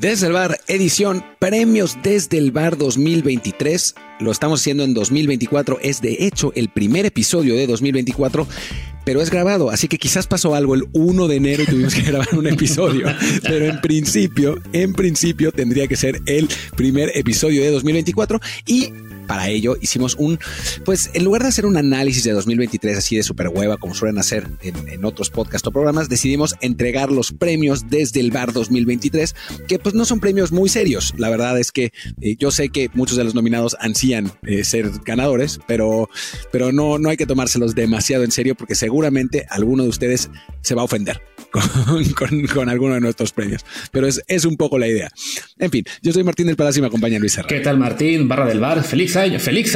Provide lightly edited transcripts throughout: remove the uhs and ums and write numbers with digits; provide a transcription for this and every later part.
Desde el VAR, edición Premios Desde el VAR 2023. Lo estamos haciendo en 2024. Es de hecho el primer episodio de 2024, pero es grabado. Así que quizás pasó algo el 1 de enero y tuvimos que grabar un episodio. Pero en principio tendría que ser el primer episodio de 2024. Y para ello hicimos pues en lugar de hacer un análisis de 2023 así de super hueva como suelen hacer en otros podcasts o programas, decidimos entregar los premios desde el VAR 2023, que pues no son premios muy serios. La verdad es que yo sé que muchos de los nominados ansían ser ganadores, pero no hay que tomárselos demasiado en serio, porque seguramente alguno de ustedes se va a ofender con alguno de nuestros premios. Pero es un poco la idea. En fin, yo soy Martín del Palacio y me acompaña Luis Herrera. ¿Qué tal, Martín? Barra del VAR, feliz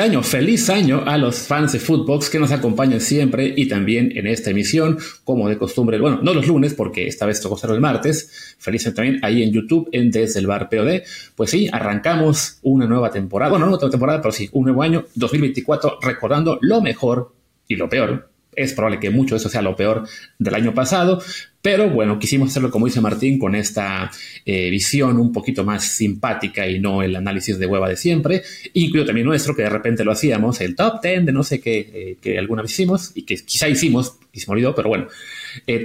año a los fans de Futbox que nos acompañan siempre y también en esta emisión, como de costumbre, bueno, no los lunes porque esta vez tocó el martes. Feliz año también ahí en YouTube, en Desde el Bar POD. Pues sí, arrancamos una nueva temporada, bueno, no una nueva temporada, pero sí, un nuevo año, 2024, recordando lo mejor y lo peor. Es probable que mucho de eso sea lo peor del año pasado, pero bueno, quisimos hacerlo, como dice Martín, con esta visión un poquito más simpática y no el análisis de hueva de siempre, incluido también nuestro, que de repente lo hacíamos, el top 10 de no sé qué, que alguna vez hicimos y que quizá hicimos y se me olvidó, pero bueno.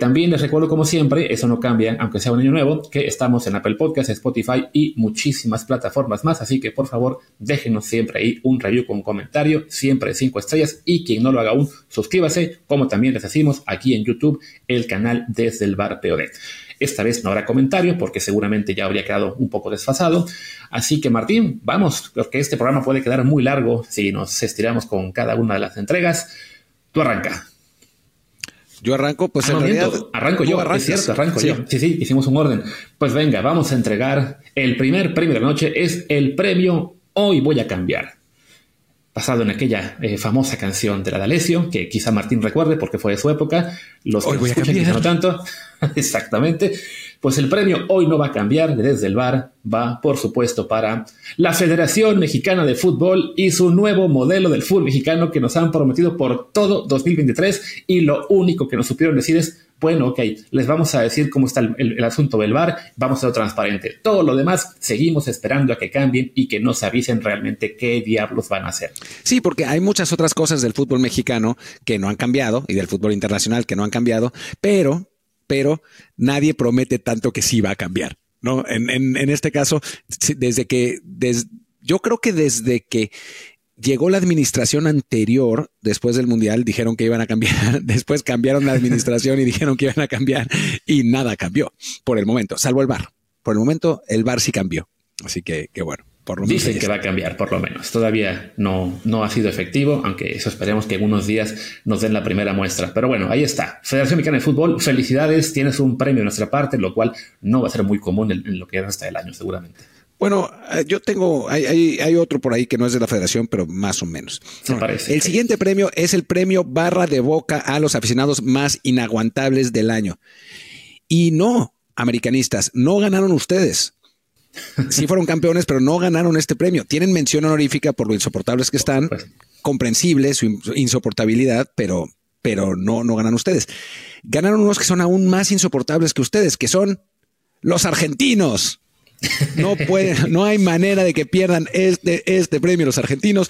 También les recuerdo, como siempre, eso no cambia, aunque sea un año nuevo, que estamos en Apple Podcast, Spotify y muchísimas plataformas más, así que por favor déjenos siempre ahí un review con un comentario, siempre 5 estrellas, y quien no lo haga aún, suscríbase, como también les decimos aquí en YouTube, el canal Desde el Bar POD. Esta vez no habrá comentario porque seguramente ya habría quedado un poco desfasado, así que Martín, vamos, porque este programa puede quedar muy largo si nos estiramos con cada una de las entregas. Tú arranca. Yo arranco, pues en realidad... Arranco yo, es cierto, arranco yo. Sí, hicimos un orden. Pues venga, vamos a entregar el primer premio de la noche. Es el premio Hoy Voy a Cambiar, basado en aquella famosa canción de la D'Alessio, que quizá Martín recuerde porque fue de su época. Los que escuchan quizá no tanto. Exactamente. Pues el premio Hoy No Va a Cambiar desde el VAR va, por supuesto, para la Federación Mexicana de Fútbol y su nuevo modelo del fútbol mexicano que nos han prometido por todo 2023, y lo único que nos supieron decir es, bueno, ok, les vamos a decir cómo está el asunto del VAR, vamos a ser transparente. Todo lo demás seguimos esperando a que cambien y que nos avisen realmente qué diablos van a hacer. Sí, porque hay muchas otras cosas del fútbol mexicano que no han cambiado y del fútbol internacional que no han cambiado, pero nadie promete tanto que sí va a cambiar, ¿no? En este caso, yo creo que desde que llegó la administración anterior, después del Mundial, dijeron que iban a cambiar. Después cambiaron la administración y dijeron que iban a cambiar. Y nada cambió por el momento, salvo el VAR. Por el momento, el VAR sí cambió. Así que bueno. Dicen que va a cambiar, por lo menos. Todavía no ha sido efectivo, aunque eso esperemos que en unos días nos den la primera muestra. Pero bueno, ahí está. Federación Mexicana de Fútbol, felicidades. Tienes un premio de nuestra parte, lo cual no va a ser muy común en lo que resta del año, seguramente. Bueno, yo tengo... Hay otro por ahí que no es de la federación, pero más o menos. Se parece. El siguiente premio es el premio Barra de Boca a los aficionados más inaguantables del año. Y no, americanistas, no ganaron ustedes. Sí fueron campeones, pero no ganaron este premio. Tienen mención honorífica por lo insoportables que están, comprensible su insoportabilidad, pero no ganan ustedes. Ganaron unos que son aún más insoportables que ustedes, que son los argentinos. No hay manera de que pierdan este premio los argentinos.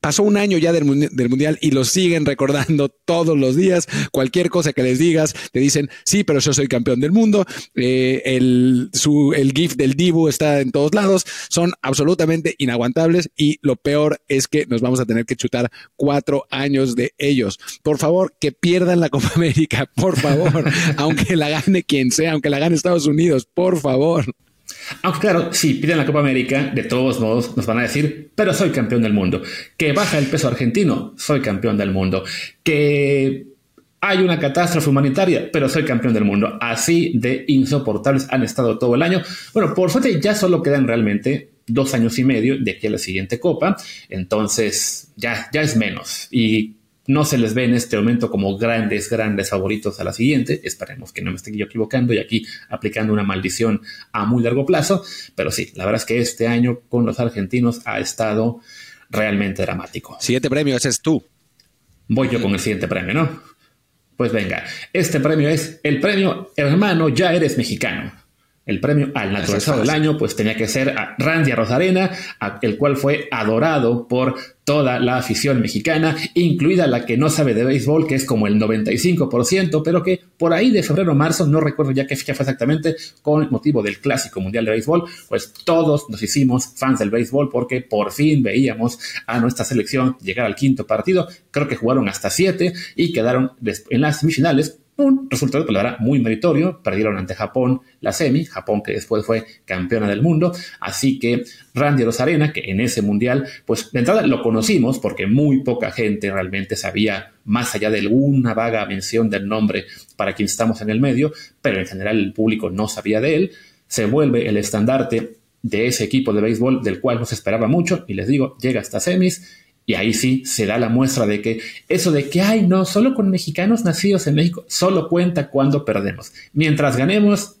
Pasó un año ya del Mundial y los siguen recordando todos los días. Cualquier cosa que les digas, te dicen, sí, pero yo soy campeón del mundo. El GIF del Dibu está en todos lados. Son absolutamente inaguantables y lo peor es que nos vamos a tener que chutar 4 años de ellos. Por favor, que pierdan la Copa América, por favor. Aunque la gane quien sea, aunque la gane Estados Unidos, por favor. Aunque claro, si piden la Copa América, de todos modos nos van a decir, pero soy campeón del mundo. Que baja el peso argentino, soy campeón del mundo. Que hay una catástrofe humanitaria, pero soy campeón del mundo. Así de insoportables han estado todo el año. Bueno, por suerte ya solo quedan realmente 2 años y medio de aquí a la siguiente Copa. Entonces ya es menos. Y no se les ve en este momento como grandes favoritos a la siguiente. Esperemos que no me esté yo equivocando y aquí aplicando una maldición a muy largo plazo. Pero sí, la verdad es que este año con los argentinos ha estado realmente dramático. Siguiente premio, ese es tú. Voy yo con el siguiente premio, ¿no? Pues venga, este premio es el premio Hermano, ya eres mexicano. El premio al naturalizado del año pues tenía que ser a Randy Arozarena, el cual fue adorado por toda la afición mexicana, incluida la que no sabe de béisbol, que es como el 95%, pero que por ahí de febrero o marzo, no recuerdo ya qué fecha fue exactamente, con motivo del Clásico Mundial de Béisbol, pues todos nos hicimos fans del béisbol porque por fin veíamos a nuestra selección llegar al quinto partido. Creo que jugaron hasta 7 y quedaron en las semifinales. Un resultado que la verdad muy meritorio, perdieron ante Japón la semi, Japón que después fue campeona del mundo, así que Randy Arozarena, que en ese mundial, pues de entrada lo conocimos porque muy poca gente realmente sabía, más allá de una vaga mención del nombre para quien estamos en el medio, pero en general el público no sabía de él, se vuelve el estandarte de ese equipo de béisbol del cual no se esperaba mucho, y les digo, llega hasta semis. Y ahí sí se da la muestra de que eso de que, ay, no, solo con mexicanos nacidos en México, solo cuenta cuando perdemos. Mientras ganemos,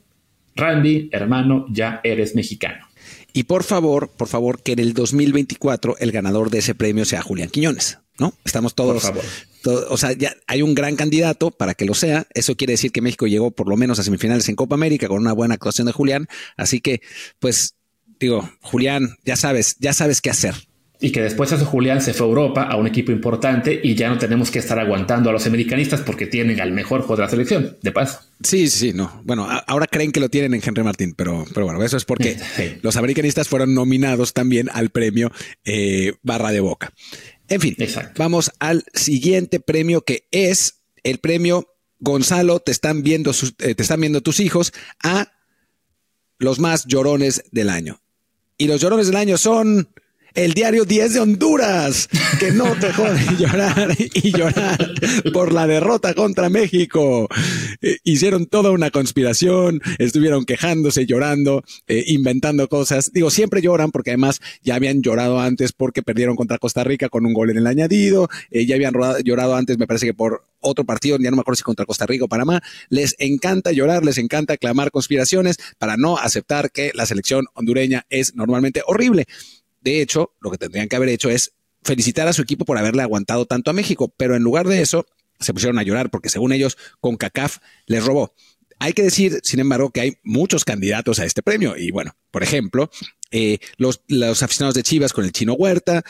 Randy, hermano, ya eres mexicano. Y por favor, que en el 2024 el ganador de ese premio sea Julián Quiñones, ¿no? Estamos todos... Por favor. O sea, ya hay un gran candidato para que lo sea. Eso quiere decir que México llegó por lo menos a semifinales en Copa América con una buena actuación de Julián. Así que, pues, digo, Julián, ya sabes qué hacer. Y que después eso Julián se fue a Europa a un equipo importante y ya no tenemos que estar aguantando a los americanistas porque tienen al mejor jugador de la selección, de paso. Sí, no. Bueno, ahora creen que lo tienen en Henry Martín, pero bueno, eso es porque sí. Los americanistas fueron nominados también al premio Barra de Boca. En fin, exacto. Vamos al siguiente premio, que es el premio Gonzalo, te están viendo tus hijos, a los más llorones del año. Y los llorones del año son... El Diario 10 de Honduras, que no dejó de llorar y llorar por la derrota contra México. Hicieron toda una conspiración, estuvieron quejándose, llorando, inventando cosas. Digo, siempre lloran porque además ya habían llorado antes porque perdieron contra Costa Rica con un gol en el añadido. Ya habían llorado antes, me parece que por otro partido, ya no me acuerdo si contra Costa Rica o Panamá. Les encanta llorar, les encanta clamar conspiraciones para no aceptar que la selección hondureña es normalmente horrible. De hecho, lo que tendrían que haber hecho es felicitar a su equipo por haberle aguantado tanto a México, pero en lugar de eso se pusieron a llorar porque según ellos CONCACAF les robó. Hay que decir, sin embargo, que hay muchos candidatos a este premio y bueno, por ejemplo, los aficionados de Chivas con el Chino Huerta,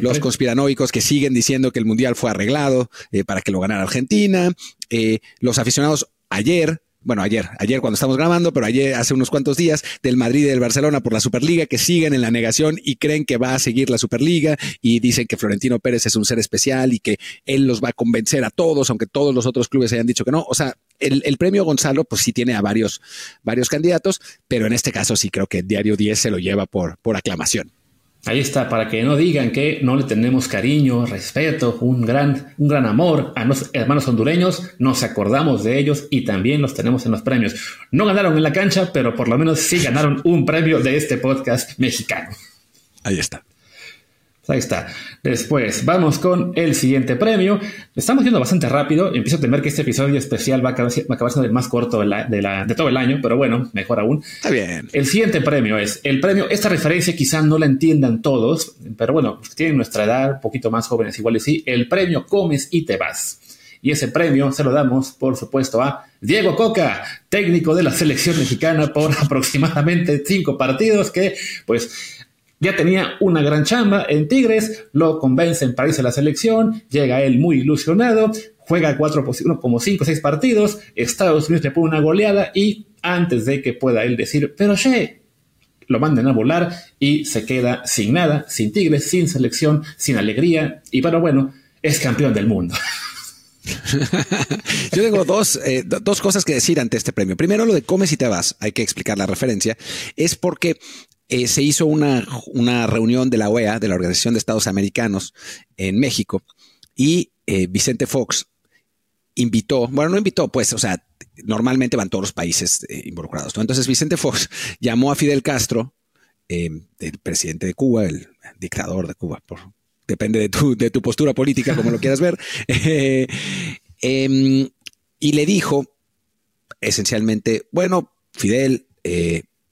los conspiranoicos que siguen diciendo que el Mundial fue arreglado para que lo ganara Argentina, los aficionados ayer cuando estamos grabando, pero ayer hace unos cuantos días, del Madrid y del Barcelona por la Superliga, que siguen en la negación y creen que va a seguir la Superliga y dicen que Florentino Pérez es un ser especial y que él los va a convencer a todos, aunque todos los otros clubes hayan dicho que no. O sea, el premio Gonzalo pues sí tiene a varios candidatos, pero en este caso sí creo que el Diario 10 se lo lleva por aclamación. Ahí está, para que no digan que no le tenemos cariño, respeto, un gran amor a nuestros hermanos hondureños, nos acordamos de ellos y también los tenemos en los premios. No ganaron en la cancha, pero por lo menos sí ganaron un premio de este podcast mexicano. Ahí está. Ahí está. Después vamos con el siguiente premio. Estamos yendo bastante rápido. Empiezo a temer que este episodio especial va a acabar siendo el más corto de todo el año, pero bueno, mejor aún. Está bien. El siguiente premio es el premio. Esta referencia quizá no la entiendan todos, pero bueno, tienen nuestra edad, un poquito más jóvenes igual y sí. El premio Comes y te vas. Y ese premio se lo damos, por supuesto, a Diego Coca, técnico de la selección mexicana por aproximadamente 5 partidos que, pues, ya tenía una gran chamba en Tigres, lo convencen para irse a la selección, llega él muy ilusionado, juega 5 o 6 partidos, Estados Unidos le pone una goleada y antes de que pueda él decir, pero che, lo mandan a volar y se queda sin nada, sin Tigres, sin selección, sin alegría y pero bueno, es campeón del mundo. Yo tengo dos cosas que decir ante este premio. Primero, lo de Comes y te vas, hay que explicar la referencia, es porque se hizo una reunión de la OEA, de la Organización de Estados Americanos, en México, y Vicente Fox normalmente van todos los países involucrados, ¿no? Entonces Vicente Fox llamó a Fidel Castro, el presidente de Cuba, el dictador de Cuba, depende de tu postura política, como lo quieras ver, y le dijo esencialmente, bueno, Fidel,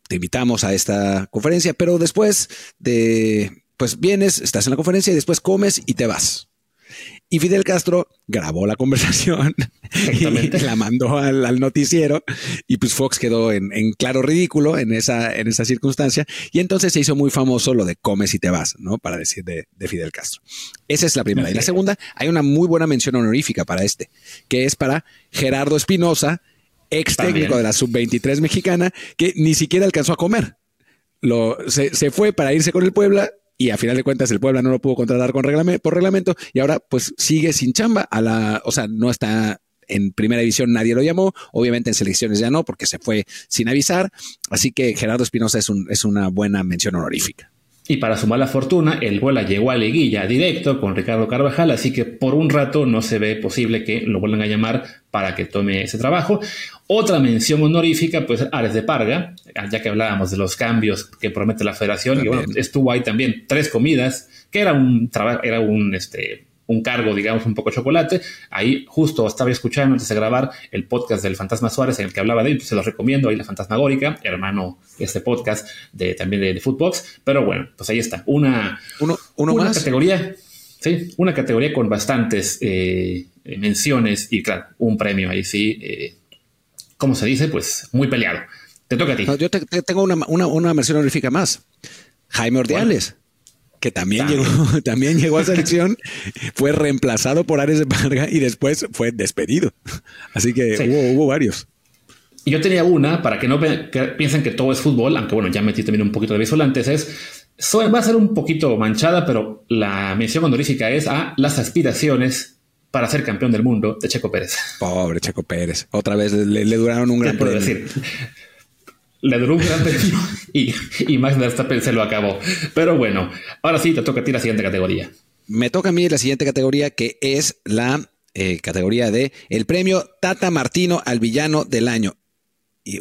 te invitamos a esta conferencia, pero después pues vienes, estás en la conferencia y después comes y te vas. Y Fidel Castro grabó la conversación y la mandó al noticiero, y pues Fox quedó en claro ridículo en esa circunstancia, y entonces se hizo muy famoso lo de comes y te vas, ¿no? Para decir de Fidel Castro. Esa es la primera. Y la segunda, hay una muy buena mención honorífica para este, que es para Gerardo Espinoza, ex técnico de la Sub-23 mexicana, que ni siquiera alcanzó a comer. Se fue para irse con el Puebla, y a final de cuentas el Puebla no lo pudo contratar por reglamento, y ahora pues sigue sin chamba. No está en primera división, nadie lo llamó, obviamente en selecciones ya no, porque se fue sin avisar. Así que Gerardo Espinoza es una buena mención honorífica. Y para su mala fortuna, el Puebla llegó a liguilla directo con Ricardo Carvajal, así que por un rato no se ve posible que lo vuelvan a llamar para que tome ese trabajo. Otra mención honorífica, pues Ares de Parga, ya que hablábamos de los cambios que promete la federación, también. Y bueno, estuvo ahí también 3 comidas, que era un cargo, digamos, un poco chocolate. Ahí justo estaba escuchando antes de grabar el podcast del Fantasma Suárez, en el que hablaba de él, pues se los recomiendo, ahí la Fantasmagórica, hermano de este podcast, también de Futbox. Pero bueno, pues ahí está. Una categoría, sí, una categoría con bastantes menciones y, claro, un premio ahí sí, ¿cómo se dice? Pues muy peleado. Te toca a ti. No, yo te tengo una mención honorífica más. Jaime Ordiales. Bueno, que también llegó a selección, fue reemplazado por Ares de Parga y después fue despedido. Así que sí, hubo varios. Y yo tenía una, para que no piensen que todo es fútbol, aunque bueno, ya metí también un poquito de béisbol antes, va a ser un poquito manchada, pero la mención honorífica es a las aspiraciones para ser campeón del mundo de Checo Pérez. Pobre Checo Pérez. Otra vez le duraron un gran premio. Le duró un gran premio y Max Verstappen se lo acabó. Pero bueno, ahora sí te toca a ti la siguiente categoría. Me toca a mí la siguiente categoría, que es la categoría de el premio Tata Martino al villano del año. Y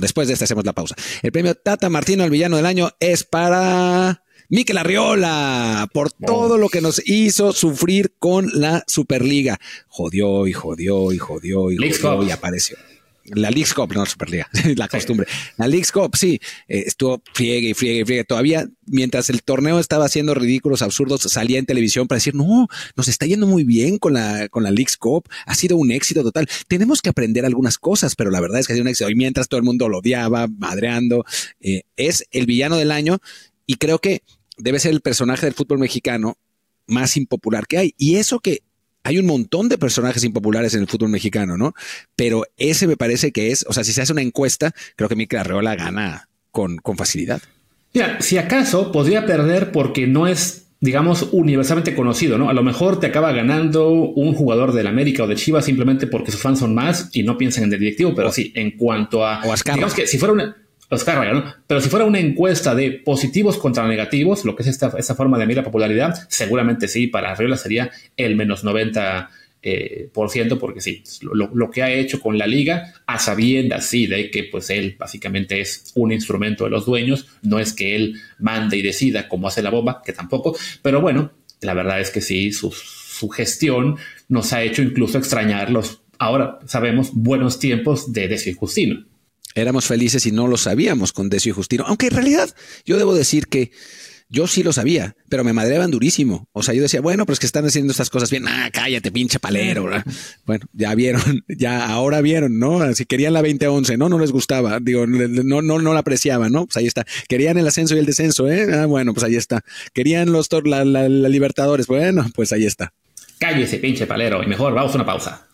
después de esta hacemos la pausa. El premio Tata Martino al villano del año es para Mikel Arriola, por todo lo que nos hizo sufrir con la Superliga. Jodió y apareció. La Leagues Cup, no Superliga, la costumbre. La Leagues Cup, sí, estuvo friegue. Todavía, mientras el torneo estaba haciendo ridículos, absurdos, salía en televisión para decir, no, nos está yendo muy bien con la Leagues Cup, ha sido un éxito total. Tenemos que aprender algunas cosas, pero la verdad es que ha sido un éxito. Y mientras todo el mundo lo odiaba, madreando, es el villano del año, y creo que debe ser el personaje del fútbol mexicano más impopular que hay. Y eso que hay un montón de personajes impopulares en el fútbol mexicano, ¿no? Pero ese me parece que es, si se hace una encuesta, creo que Mikel Arriola gana con facilidad. Mira, si acaso podría perder porque no es, digamos, universalmente conocido, ¿no? A lo mejor te acaba ganando un jugador del América o de Chivas simplemente porque sus fans son más y no piensan en el directivo, pero sí, en cuanto a... O Azcárraga. Digamos que si fuera una... Azcárraga, ¿no? Pero si fuera una encuesta de positivos contra negativos, lo que es esta forma de medir la popularidad, seguramente sí, para Arriola sería el menos 90%, porque sí, lo que ha hecho con la liga, a sabiendas, sí, de que pues él básicamente es un instrumento de los dueños, no es que él mande y decida cómo hace la bomba, que tampoco, pero bueno, la verdad es que sí, su gestión nos ha hecho incluso extrañar los, ahora sabemos, buenos tiempos de Decio y Justino. Éramos felices y no lo sabíamos con Decio y Justino, aunque en realidad yo debo decir que yo sí lo sabía, pero me madreaban durísimo. Yo decía, bueno, pero es que están haciendo estas cosas bien. Ah, cállate, pinche palero. Bueno, ahora vieron, ¿no? Si querían la 2011, no les gustaba. Digo, no la apreciaban, ¿no? Pues ahí está. Querían el ascenso y el descenso, ¿eh? Ah, bueno, pues ahí está. Querían la Libertadores, bueno, pues ahí está. Cállese, pinche palero, y mejor vamos a una pausa.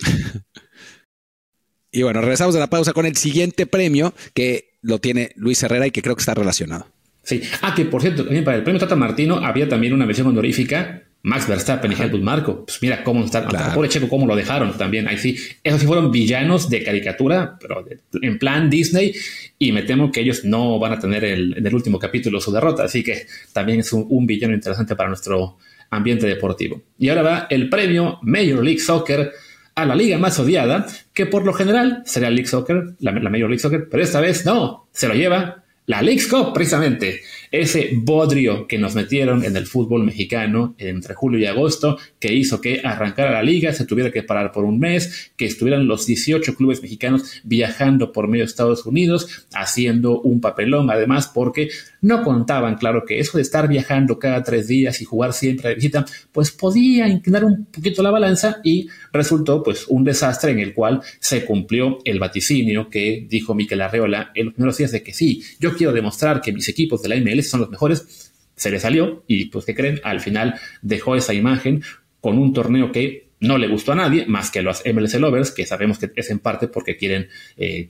Y bueno, regresamos de la pausa con el siguiente premio, que lo tiene Luis Herrera y que creo que está relacionado. Sí. Ah, que por cierto, para el premio Tata Martino había también una mención honorífica, Max Verstappen y Helmut Marko. Pues mira cómo está, claro. Pobre Checo, cómo lo dejaron también. Ahí sí, esos sí fueron villanos de caricatura, pero en plan Disney, y me temo que ellos no van a tener en el último capítulo su derrota, así que también es un villano interesante para nuestro ambiente deportivo. Y ahora va el premio Major League Soccer a la liga más odiada, que por lo general será el League Soccer, la Major League Soccer, pero esta vez no, se lo lleva la Leagues Cup, precisamente, ese bodrio que nos metieron en el fútbol mexicano entre julio y agosto, que hizo que arrancara la liga, se tuviera que parar por un mes, que estuvieran los 18 clubes mexicanos viajando por medio de Estados Unidos, haciendo un papelón, además, porque no contaban, claro, que eso de estar viajando cada 3 días y jugar siempre de visita, pues podía inclinar un poquito la balanza, y resultó pues un desastre en el cual se cumplió el vaticinio que dijo Mikel Arriola en los primeros días de que sí, yo quiero demostrar que mis equipos de la MLS son los mejores. Se le salió y, pues, ¿qué creen? Al final dejó esa imagen con un torneo que no le gustó a nadie, más que a los MLS lovers, que sabemos que es en parte porque quieren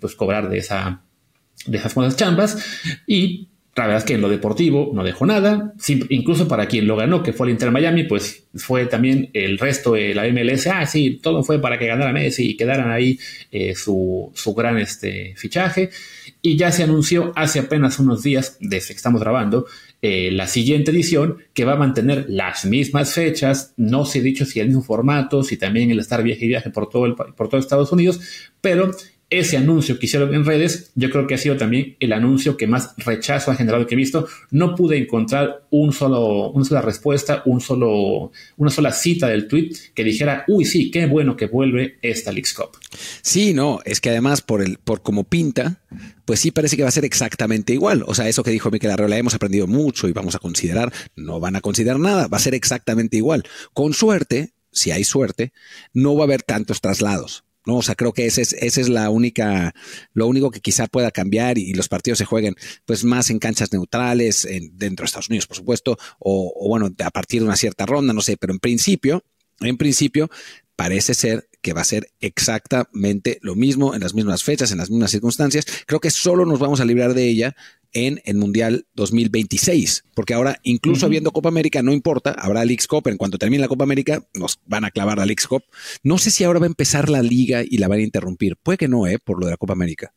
pues cobrar de esas buenas chambas. Y la verdad es que en lo deportivo no dejó nada, incluso para quien lo ganó, que fue el Inter Miami, pues fue también el resto de la MLS. Ah, sí, todo fue para que ganara Messi y quedaran ahí su gran fichaje. Y ya se anunció hace apenas unos días, desde que estamos grabando, la siguiente edición, que va a mantener las mismas fechas, no se ha dicho si el mismo formato, si también el estar viaje y viaje por todo Estados Unidos, pero ese anuncio que hicieron en redes, yo creo que ha sido también el anuncio que más rechazo ha generado que he visto. No pude encontrar una sola respuesta, una sola cita del tweet que dijera, uy, sí, qué bueno que vuelve esta Leagues Cup. Sí, no, es que además por como pinta, pues sí parece que va a ser exactamente igual. O sea, eso que dijo Mikel Arriola, hemos aprendido mucho y vamos a considerar, no van a considerar nada, va a ser exactamente igual. Con suerte, si hay suerte, no va a haber tantos traslados. No, o sea, creo que ese es lo único que quizá pueda cambiar, y los partidos se jueguen pues más en canchas neutrales, dentro de Estados Unidos, por supuesto, o bueno, a partir de una cierta ronda, no sé, pero en principio parece ser que va a ser exactamente lo mismo, en las mismas fechas, en las mismas circunstancias. Creo que solo nos vamos a librar de ella en el Mundial 2026, porque ahora, incluso habiendo Copa América, no importa, habrá Leagues Cup. En cuanto termine la Copa América, nos van a clavar la Leagues Cup. No sé si ahora va a empezar la liga y la van a interrumpir. Puede que no, por lo de la Copa América.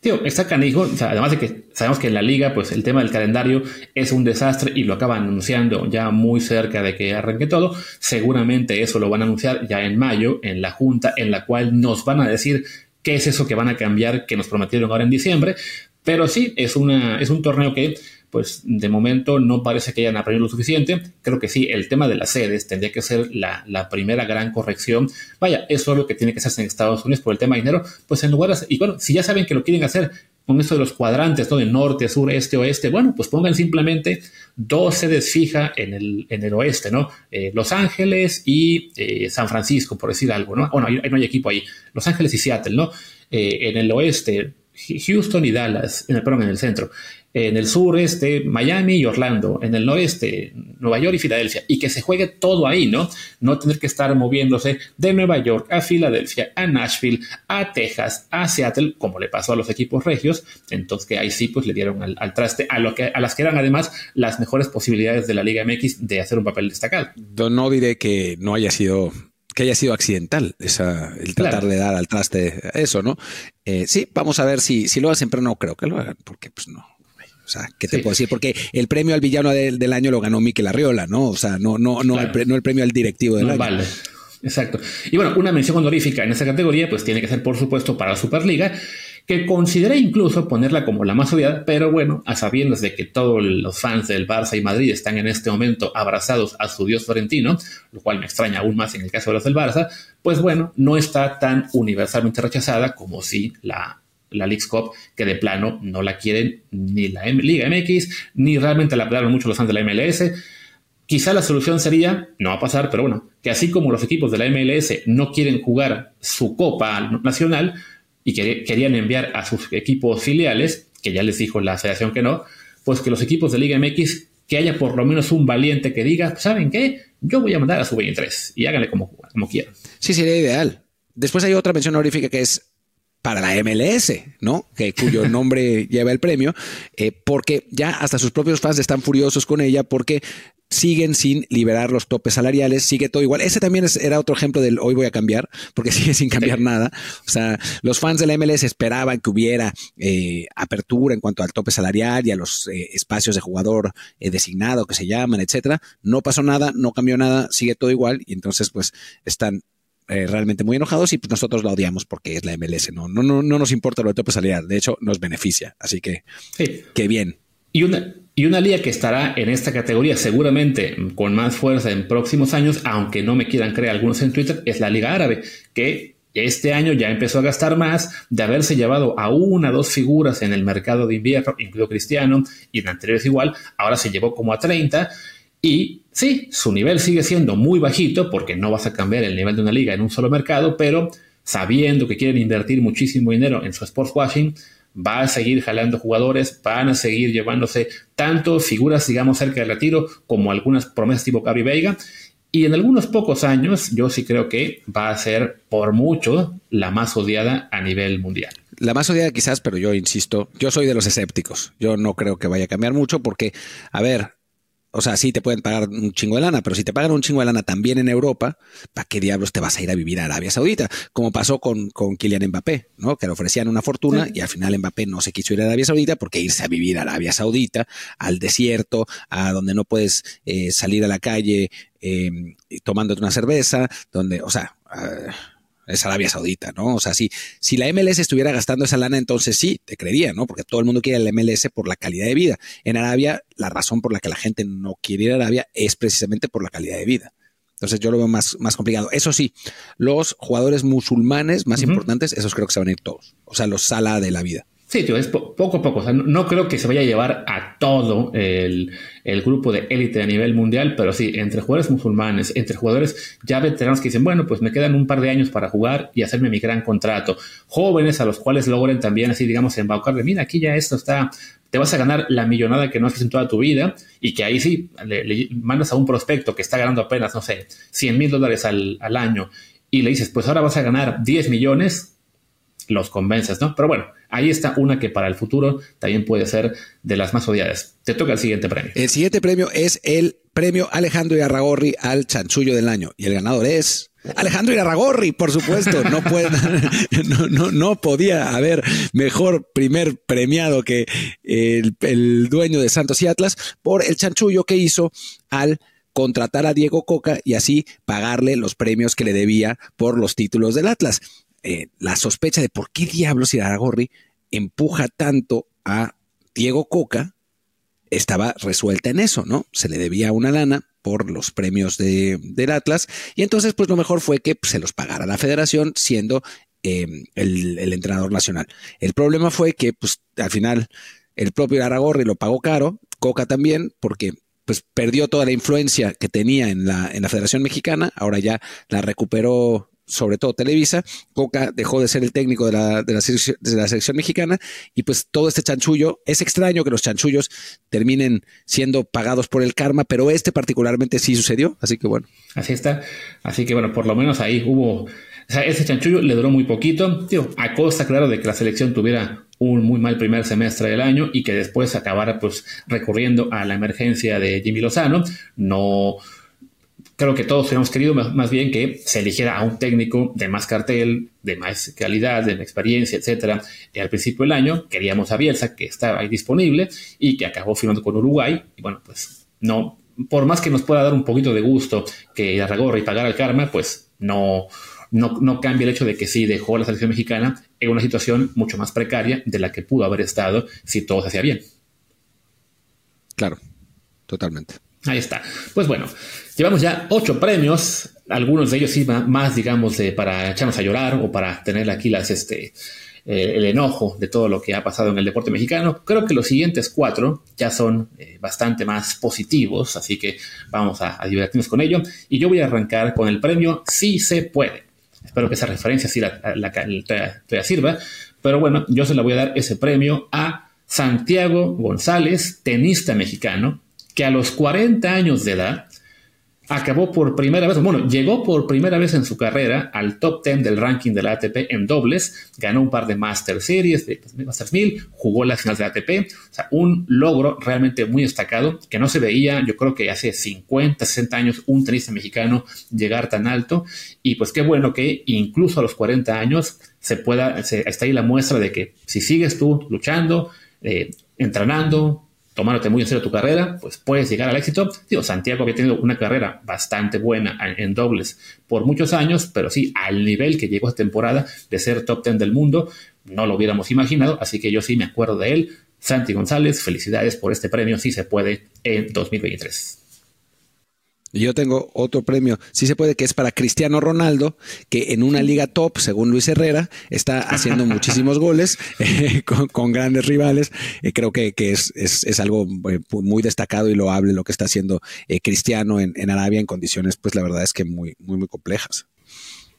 Tío, está canijo. O sea, además de que sabemos que en la liga, pues el tema del calendario es un desastre y lo acaban anunciando ya muy cerca de que arranque todo. Seguramente eso lo van a anunciar ya en mayo, en la junta, en la cual nos van a decir qué es eso que van a cambiar, que nos prometieron ahora en diciembre. Pero sí, es un torneo que, pues, de momento no parece que hayan aprendido lo suficiente. Creo que sí, el tema de las sedes tendría que ser la primera gran corrección. Vaya, eso es lo que tiene que hacerse en Estados Unidos por el tema de dinero. Pues en lugar de... Y bueno, si ya saben que lo quieren hacer con eso de los cuadrantes, ¿no? De norte, sur, este, oeste, bueno, pues pongan simplemente 2 sedes fijas en el oeste, ¿no? Los Ángeles y San Francisco, por decir algo, ¿no? Bueno, no hay equipo ahí. Los Ángeles y Seattle, ¿no? En el oeste... Houston y Dallas, en el centro, en el sur, Miami y Orlando, en el noreste, Nueva York y Filadelfia, y que se juegue todo ahí, ¿no? No tener que estar moviéndose de Nueva York a Filadelfia, a Nashville, a Texas, a Seattle, como le pasó a los equipos regios. Entonces, que ahí sí, pues, le dieron al traste a las que eran, además, las mejores posibilidades de la Liga MX de hacer un papel destacado. No diré que no haya sido... que haya sido accidental el tratar, claro, de dar al traste eso, ¿no? Sí, vamos a ver si lo hacen, pero no creo que lo hagan, porque pues no. O sea, ¿qué te puedo decir? Porque el premio al villano del año lo ganó Mikel Arriola, ¿no? O sea, no, claro, no el premio al directivo del año. Vale. Exacto. Y bueno, una mención honorífica en esa categoría, pues tiene que ser, por supuesto, para la Superliga, que consideré incluso ponerla como la más odiada, pero bueno, a sabiendas de que todos los fans del Barça y Madrid están en este momento abrazados a su dios florentino, lo cual me extraña aún más en el caso de los del Barça, pues bueno, no está tan universalmente rechazada como si la Leagues Cup, que de plano no la quieren ni la Liga MX, ni realmente la apoyaron mucho los fans de la MLS. Quizá la solución sería, no va a pasar, pero bueno, que así como los equipos de la MLS no quieren jugar su Copa Nacional y que querían enviar a sus equipos filiales, que ya les dijo la federación que no, pues que los equipos de Liga MX, que haya por lo menos un valiente que diga, ¿saben qué? Yo voy a mandar a su sub-23 y háganle como quieran. Sí, sería ideal. Después hay otra mención honorífica que es para la MLS, ¿no? Cuyo nombre lleva el premio, porque ya hasta sus propios fans están furiosos con ella porque siguen sin liberar los topes salariales, sigue todo igual. Ese también era otro ejemplo del hoy voy a cambiar, porque sigue sin cambiar nada. O sea, los fans de la MLS esperaban que hubiera apertura en cuanto al tope salarial y a los espacios de jugador designado que se llaman, etcétera. No pasó nada, no cambió nada, sigue todo igual, y entonces pues están realmente muy enojados, y pues nosotros la odiamos porque es la MLS, no nos importa lo de topesalarial, de hecho nos beneficia, así que sí, qué bien. Y una liga que estará en esta categoría seguramente con más fuerza en próximos años, aunque no me quieran creer algunos en Twitter, es la Liga Árabe, que este año ya empezó a gastar más, de haberse llevado a una o dos figuras en el mercado de invierno, incluido Cristiano, y en anteriores igual, ahora se llevó como a 30, y sí, su nivel sigue siendo muy bajito, porque no vas a cambiar el nivel de una liga en un solo mercado, pero sabiendo que quieren invertir muchísimo dinero en su sportswashing, va a seguir jalando jugadores, van a seguir llevándose tanto figuras, digamos, cerca del retiro, como algunas promesas tipo Gaby Veiga, y en algunos pocos años yo sí creo que va a ser por mucho la más odiada a nivel mundial. La más odiada quizás, pero yo insisto, yo soy de los escépticos, yo no creo que vaya a cambiar mucho porque, a ver, o sea, sí te pueden pagar un chingo de lana, pero si te pagan un chingo de lana también en Europa, ¿para qué diablos te vas a ir a vivir a Arabia Saudita? Como pasó con Kylian Mbappé, ¿no? Que le ofrecían una fortuna, sí, y al final Mbappé no se quiso ir a Arabia Saudita porque irse a vivir a Arabia Saudita, al desierto, a donde no puedes salir a la calle tomándote una cerveza, donde, o sea, es Arabia Saudita, ¿no? O sea, si la MLS estuviera gastando esa lana, entonces sí, te creería, ¿no? Porque todo el mundo quiere la MLS por la calidad de vida. En Arabia, la razón por la que la gente no quiere ir a Arabia es precisamente por la calidad de vida. Entonces yo lo veo más complicado. Eso sí, los jugadores musulmanes más importantes, esos creo que se van a ir todos. O sea, los Salah de la vida. Sí, tío, es poco a poco. O sea, no creo que se vaya a llevar a todo el grupo de élite a nivel mundial, pero sí, entre jugadores musulmanes, entre jugadores ya veteranos que dicen, bueno, pues me quedan un par de años para jugar y hacerme mi gran contrato. Jóvenes a los cuales logren también así, digamos, embaucarle, mira, aquí ya esto está, te vas a ganar la millonada que no has hecho en toda tu vida, y que ahí sí le mandas a un prospecto que está ganando apenas, no sé, $100,000 al año, y le dices, pues ahora vas a ganar 10 millones, los convences, ¿no? Pero bueno, ahí está una que para el futuro también puede ser de las más odiadas. Te toca el siguiente premio. El siguiente premio es el premio Alejandro Irarrágorri al chanchullo del año. Y el ganador es Alejandro Irarrágorri, por supuesto. No podía haber mejor primer premiado que el dueño de Santos y Atlas por el chanchullo que hizo al contratar a Diego Coca y así pagarle los premios que le debía por los títulos del Atlas. La sospecha de por qué diablos Irarrágorri empuja tanto a Diego Coca estaba resuelta en eso, ¿no? Se le debía una lana por los premios del Atlas y entonces pues lo mejor fue que se los pagara la federación siendo el entrenador nacional. El problema fue que pues al final el propio Irarrágorri lo pagó caro, Coca también, porque pues perdió toda la influencia que tenía en la Federación Mexicana, ahora ya la recuperó sobre todo Televisa. Coca dejó de ser el técnico de la selección mexicana y pues todo este chanchullo, es extraño que los chanchullos terminen siendo pagados por el karma, pero este particularmente sí sucedió, así que bueno. Así está, así que bueno, por lo menos ahí hubo, o sea, ese chanchullo le duró muy poquito, tío, a costa, claro, de que la selección tuviera un muy mal primer semestre del año y que después acabara pues recurriendo a la emergencia de Jimmy Lozano. No creo que todos hubiéramos querido más bien que se eligiera a un técnico de más cartel, de más calidad, de experiencia, etcétera. Al principio del año queríamos a Bielsa, que estaba ahí disponible y que acabó firmando con Uruguay. Y bueno, pues no, por más que nos pueda dar un poquito de gusto que Irarrágorri pagara el karma, pues no cambia el hecho de que sí dejó a la selección mexicana en una situación mucho más precaria de la que pudo haber estado si todo se hacía bien. Claro, totalmente. Ahí está. Pues bueno, llevamos ya 8 premios, algunos de ellos sí más, digamos, para echarnos a llorar o para tener aquí el enojo de todo lo que ha pasado en el deporte mexicano. Creo que los siguientes 4 ya son bastante más positivos, así que vamos a divertirnos con ello. Y yo voy a arrancar con el premio Sí se puede. Espero que esa referencia sí la sirva, pero bueno, yo se la voy a dar ese premio a Santiago González, tenista mexicano, que a los 40 años de edad acabó por primera vez, bueno, llegó por primera vez en su carrera al top 10 del ranking de la ATP en dobles, ganó un par de Master Series, de Masters 1000, jugó la final de la ATP, o sea, un logro realmente muy destacado, que no se veía, yo creo que hace 50, 60 años, un tenista mexicano llegar tan alto, y pues qué bueno que incluso a los 40 años está ahí la muestra de que si sigues tú luchando, entrenando, tomándote muy en serio tu carrera, pues puedes llegar al éxito. Digo, Santiago había tenido una carrera bastante buena en dobles por muchos años, pero sí, al nivel que llegó esta temporada de ser top 10 del mundo, no lo hubiéramos imaginado, así que yo sí me acuerdo de él. Santi González, felicidades por este premio, sí se puede, en 2023. Yo tengo otro premio, sí se puede, que es para Cristiano Ronaldo, que en una liga top, según Luis Herrera, está haciendo muchísimos goles con grandes rivales. Creo que es algo muy destacado y loable lo que está haciendo Cristiano en Arabia en condiciones, pues la verdad es que muy complejas.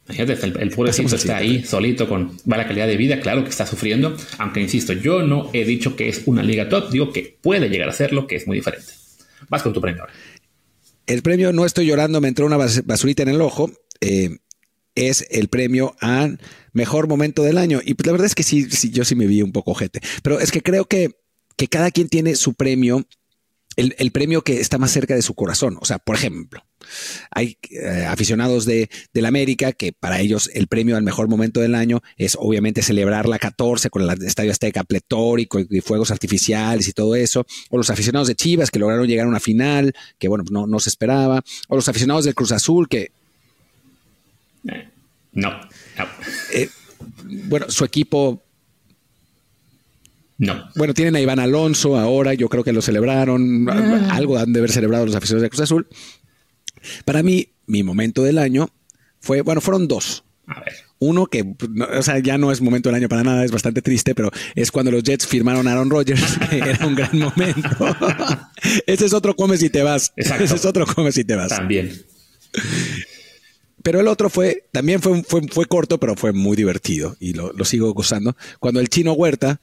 Imagínate, el pobrecito está ahí solito con mala calidad de vida, claro que está sufriendo, aunque insisto, yo no he dicho que es una liga top, digo que puede llegar a serlo, que es muy diferente. Vas con tu premio ahora. El premio No Estoy Llorando, me entró una basurita en el ojo, es el premio a Mejor Momento del Año. Y pues la verdad es que sí, yo sí me vi un poco ojete. Pero es que creo que cada quien tiene su premio, el premio que está más cerca de su corazón. O sea, por ejemplo, hay aficionados del América que para ellos el premio al mejor momento del año es obviamente celebrar la 14 con el Estadio Azteca pletórico y fuegos artificiales y todo eso, o los aficionados de Chivas que lograron llegar a una final que bueno, no se esperaba, o los aficionados del Cruz Azul que bueno, su equipo no. Bueno, tienen a Iván Alonso ahora, yo creo que lo celebraron, algo han de haber celebrado los aficionados del Cruz Azul. Para mí, mi momento del año fue, bueno, fueron dos. A ver. Uno que, o sea, ya no es momento del año para nada, es bastante triste, pero es cuando los Jets firmaron a Aaron Rodgers, que era un gran momento. Ese es otro comes y te vas. Exacto. Ese es otro comes y te vas. También. Pero el otro fue, también fue corto, pero fue muy divertido y lo sigo gozando. Cuando el Chino Huerta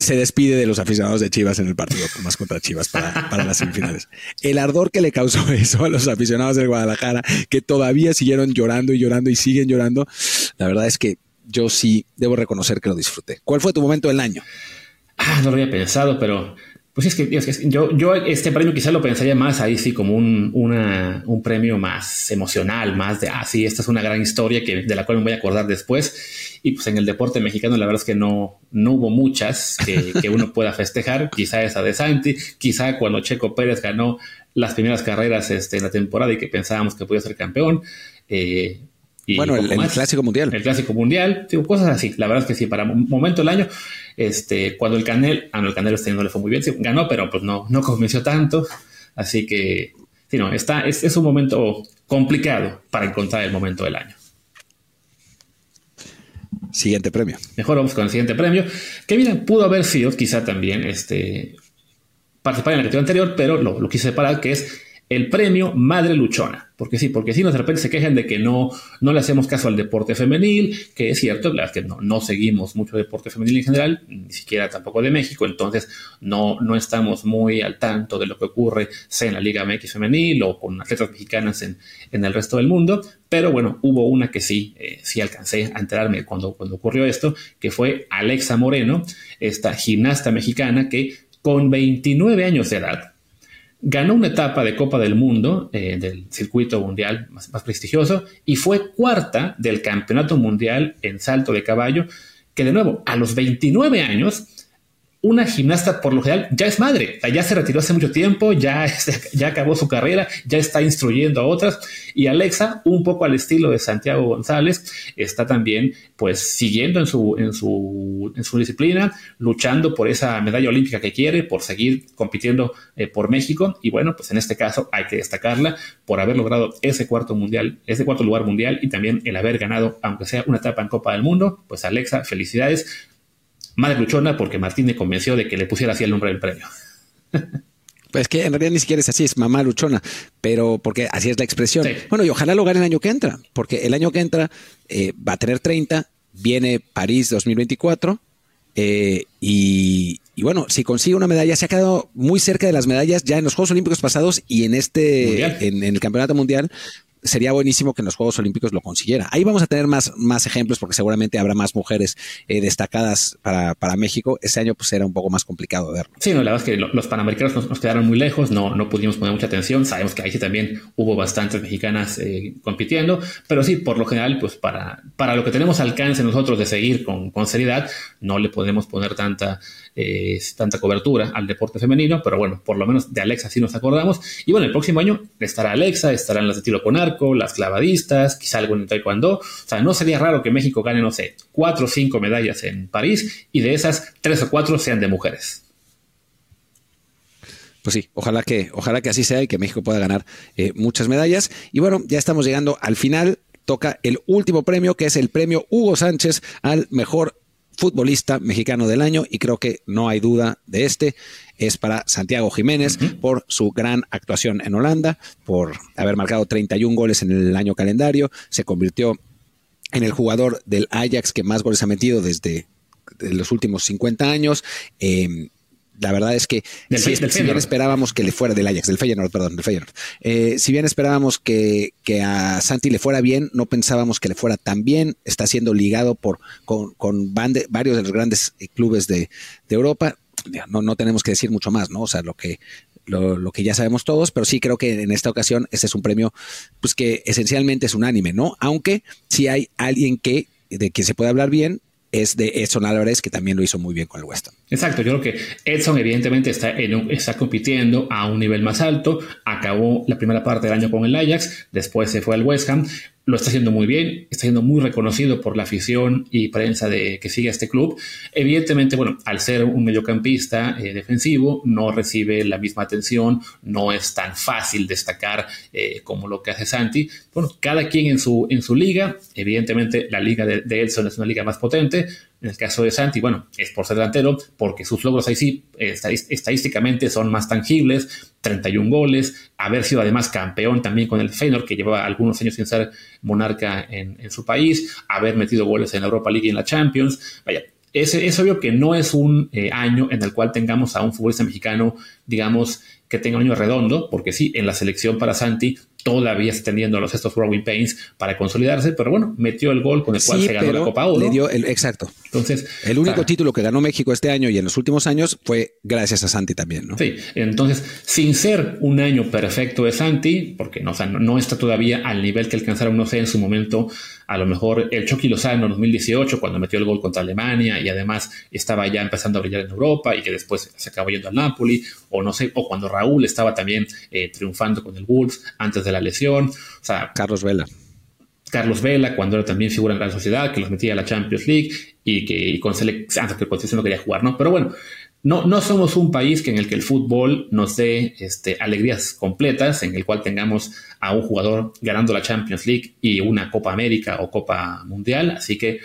se despide de los aficionados de Chivas en el partido más contra Chivas para las semifinales. El ardor que le causó eso a los aficionados del Guadalajara, que todavía siguieron llorando y llorando y siguen llorando, la verdad es que yo sí debo reconocer que lo disfruté. ¿Cuál fue tu momento del año? No lo había pensado, pero pues es que yo este premio quizás lo pensaría más ahí sí como un premio más emocional, más de, sí, esta es una gran historia de la cual me voy a acordar después. Y pues en el deporte mexicano la verdad es que no hubo muchas que uno pueda festejar. Quizá esa de Santi, quizá cuando Checo Pérez ganó las primeras carreras en la temporada y que pensábamos que podía ser campeón. Y bueno, el Clásico Mundial. El Clásico Mundial, digo, cosas así. La verdad es que sí, para momento del año, cuando el Canelo este no le fue muy bien, sí, ganó, pero pues no convenció tanto. Así que, sí, no, es un momento complicado para encontrar el momento del año. Siguiente premio. Mejor vamos con el siguiente premio, que mira, pudo haber sido quizá también participar en la categoría anterior, pero lo quise separar, que es el premio Madre Luchona, porque sí, de repente se quejan de que no le hacemos caso al deporte femenil, que es cierto, la verdad es que no seguimos mucho deporte femenil en general, ni siquiera tampoco de México, entonces no estamos muy al tanto de lo que ocurre, sea en la Liga MX femenil o con atletas mexicanas en el resto del mundo, pero bueno, hubo una que sí alcancé a enterarme cuando ocurrió esto, que fue Alexa Moreno, esta gimnasta mexicana que con 29 años de edad, ganó una etapa de Copa del Mundo del circuito mundial más prestigioso y fue cuarta del Campeonato Mundial en salto de caballo, que de nuevo, a los 29 años, una gimnasta por lo general ya es madre, ya se retiró hace mucho tiempo, ya acabó su carrera, ya está instruyendo a otras y Alexa, un poco al estilo de Santiago González, está también pues siguiendo en su disciplina, luchando por esa medalla olímpica que quiere, por seguir compitiendo por México, y bueno, pues en este caso hay que destacarla por haber logrado ese cuarto lugar mundial y también el haber ganado, aunque sea una etapa en Copa del Mundo. Pues Alexa, felicidades, Madre Luchona, porque Martín me convenció de que le pusiera así el nombre del premio. Pues que en realidad ni siquiera es así, es Mamá Luchona, pero porque así es la expresión. Sí. Bueno, y ojalá lo gane el año que entra, porque el año que entra va a tener 30, viene París 2024, y bueno, si consigue una medalla, se ha quedado muy cerca de las medallas ya en los Juegos Olímpicos pasados y en en el Campeonato Mundial. Sería buenísimo que en los Juegos Olímpicos lo consiguiera. Ahí vamos a tener más ejemplos porque seguramente habrá más mujeres destacadas para México. Este año pues era un poco más complicado verlo. Sí, no, la verdad es que los Panamericanos nos quedaron muy lejos, no pudimos poner mucha atención. Sabemos que ahí sí también hubo bastantes mexicanas compitiendo, pero sí, por lo general, pues para lo que tenemos alcance nosotros de seguir con seriedad, no le podemos poner tanta tanta cobertura al deporte femenino, pero bueno, por lo menos de Alexa sí nos acordamos. Y bueno, el próximo año estará Alexa, estarán las de tiro con arco, las clavadistas, quizá algo en taekwondo. O sea, no sería raro que México gane, no sé, 4 o 5 medallas en París y de esas 3 o 4 sean de mujeres. Pues sí, ojalá que así sea y que México pueda ganar muchas medallas. Y bueno, ya estamos llegando al final. Toca el último premio, que es el premio Hugo Sánchez al mejor futbolista mexicano del año, y creo que no hay duda de este. Es para Santiago Jiménez por su gran actuación en Holanda, por haber marcado 31 goles en el año calendario. Se convirtió en el jugador del Ajax que más goles ha metido desde los últimos 50 años. La verdad es que si bien esperábamos que le fuera del Ajax, del Feyenoord. Si bien esperábamos que a Santi le fuera bien, no pensábamos que le fuera tan bien. Está siendo ligado con varios de los grandes clubes de Europa. No tenemos que decir mucho más, ¿no? O sea, lo que ya sabemos todos, pero sí creo que en esta ocasión este es un premio pues que esencialmente es unánime, ¿no? Aunque si hay alguien de quien se puede hablar bien, es de Edson Álvarez, que también lo hizo muy bien con el West Ham. Exacto, yo creo que Edson evidentemente está compitiendo a un nivel más alto. Acabó la primera parte del año con el Ajax, después se fue al West Ham, lo está haciendo muy bien, está siendo muy reconocido por la afición y prensa que sigue a este club. Evidentemente, bueno, al ser un mediocampista defensivo, no recibe la misma atención, no es tan fácil destacar como lo que hace Santi. Bueno, cada quien en su liga. Evidentemente, la liga de Edson es una liga más potente. En el caso de Santi, bueno, es por ser delantero, porque sus logros ahí sí, estadísticamente son más tangibles, 31 goles, haber sido además campeón también con el Feyenoord, que llevaba algunos años sin ser monarca en su país, haber metido goles en la Europa League y en la Champions. Vaya, es obvio que no es un año en el cual tengamos a un futbolista mexicano, digamos, que tenga un año redondo, porque sí, en la selección para Santi todavía está teniendo estos growing pains para consolidarse, pero bueno, metió el gol con el cual se ganó la Copa Oro. Exacto. Entonces, el único título que ganó México este año y en los últimos años fue gracias a Santi también, ¿no? Sí, entonces, sin ser un año perfecto de Santi, porque no está todavía al nivel que alcanzaron, no sé, en su momento, a lo mejor el Chucky Lozano en 2018, cuando metió el gol contra Alemania y además estaba ya empezando a brillar en Europa y que después se acabó yendo al Napoli, o no sé, o cuando Raúl estaba también triunfando con el Wolves antes de la lesión. O sea, Carlos Vela, cuando era también figura en la sociedad, que los metía a la Champions League y con selección no quería jugar, ¿no? Pero bueno, no somos un país en el que el fútbol nos dé alegrías completas, en el cual tengamos a un jugador ganando la Champions League y una Copa América o Copa Mundial. Así que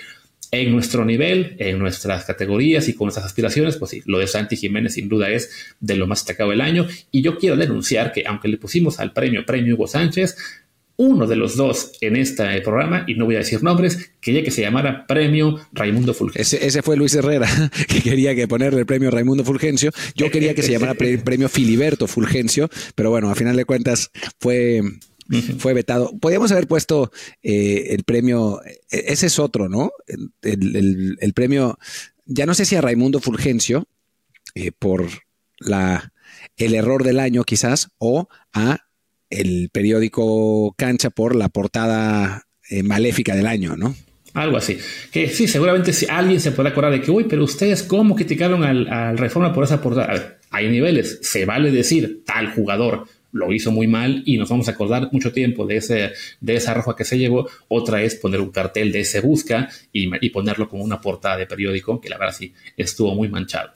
en nuestro nivel, en nuestras categorías y con nuestras aspiraciones, pues sí, lo de Santi Jiménez sin duda es de lo más destacado del año. Y yo quiero denunciar que aunque le pusimos al premio Hugo Sánchez, uno de los dos en este programa, y no voy a decir nombres, quería que se llamara Premio Raimundo Fulgencio. Ese fue Luis Herrera, que quería que ponerle el Premio Raimundo Fulgencio. Yo quería que se llamara Premio Filiberto Fulgencio, pero bueno, a final de cuentas fue vetado. Podríamos haber puesto el premio, ese es otro, ¿no? El premio, ya no sé si a Raimundo Fulgencio, por el error del año quizás, o a el periódico Cancha por la portada maléfica del año, ¿no? Algo así. Que sí, seguramente si alguien se podrá acordar de que, uy, pero ustedes cómo criticaron al Reforma por esa portada. A ver, hay niveles, se vale decir tal jugador lo hizo muy mal y nos vamos a acordar mucho tiempo de esa roja que se llevó. Otra es poner un cartel de ese busca y ponerlo como una portada de periódico, que la verdad sí estuvo muy manchado.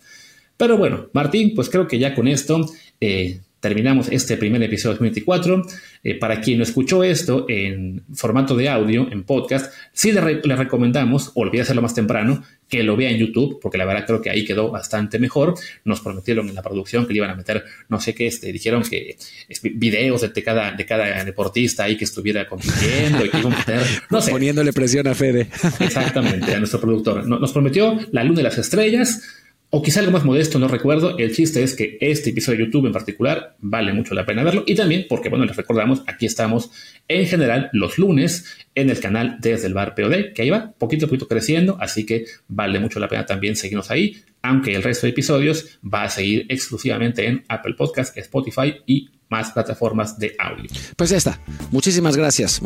Pero bueno, Martín, pues creo que ya con esto terminamos este primer episodio 2024. Para quien no escuchó esto en formato de audio, en podcast, sí le recomendamos, olvídaselo más temprano, que lo vea en YouTube, porque la verdad creo que ahí quedó bastante mejor. Nos prometieron en la producción que le iban a meter, no sé qué, dijeron que videos de cada deportista ahí que estuviera compitiendo y que iban a meter, no sé. Poniéndole presión a Fede. Exactamente, a nuestro productor. Nos prometió la luna y las estrellas, o quizá algo más modesto, no recuerdo. El chiste es que este episodio de YouTube en particular vale mucho la pena verlo. Y también porque, bueno, les recordamos, aquí estamos en general los lunes en el canal Desde el Bar POD, que ahí va poquito a poquito creciendo, así que vale mucho la pena también seguirnos ahí, aunque el resto de episodios va a seguir exclusivamente en Apple Podcast, Spotify y más plataformas de audio. Pues ya está. Muchísimas gracias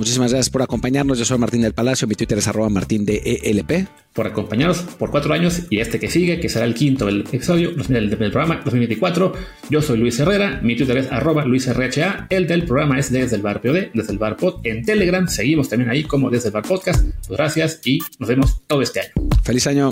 por acompañarnos. Yo soy Martín del Palacio, mi Twitter es @martindelp. Por acompañarnos por 4 años y este que sigue, que será el quinto del episodio, del programa 2024. Yo soy Luis Herrera, mi Twitter es @LuisRHA, el del programa es Desde el Bar POD, Desde el Bar POD en Telegram, seguimos también ahí como Desde el Bar Podcast. Pues gracias y nos vemos todo este año. ¡Feliz año!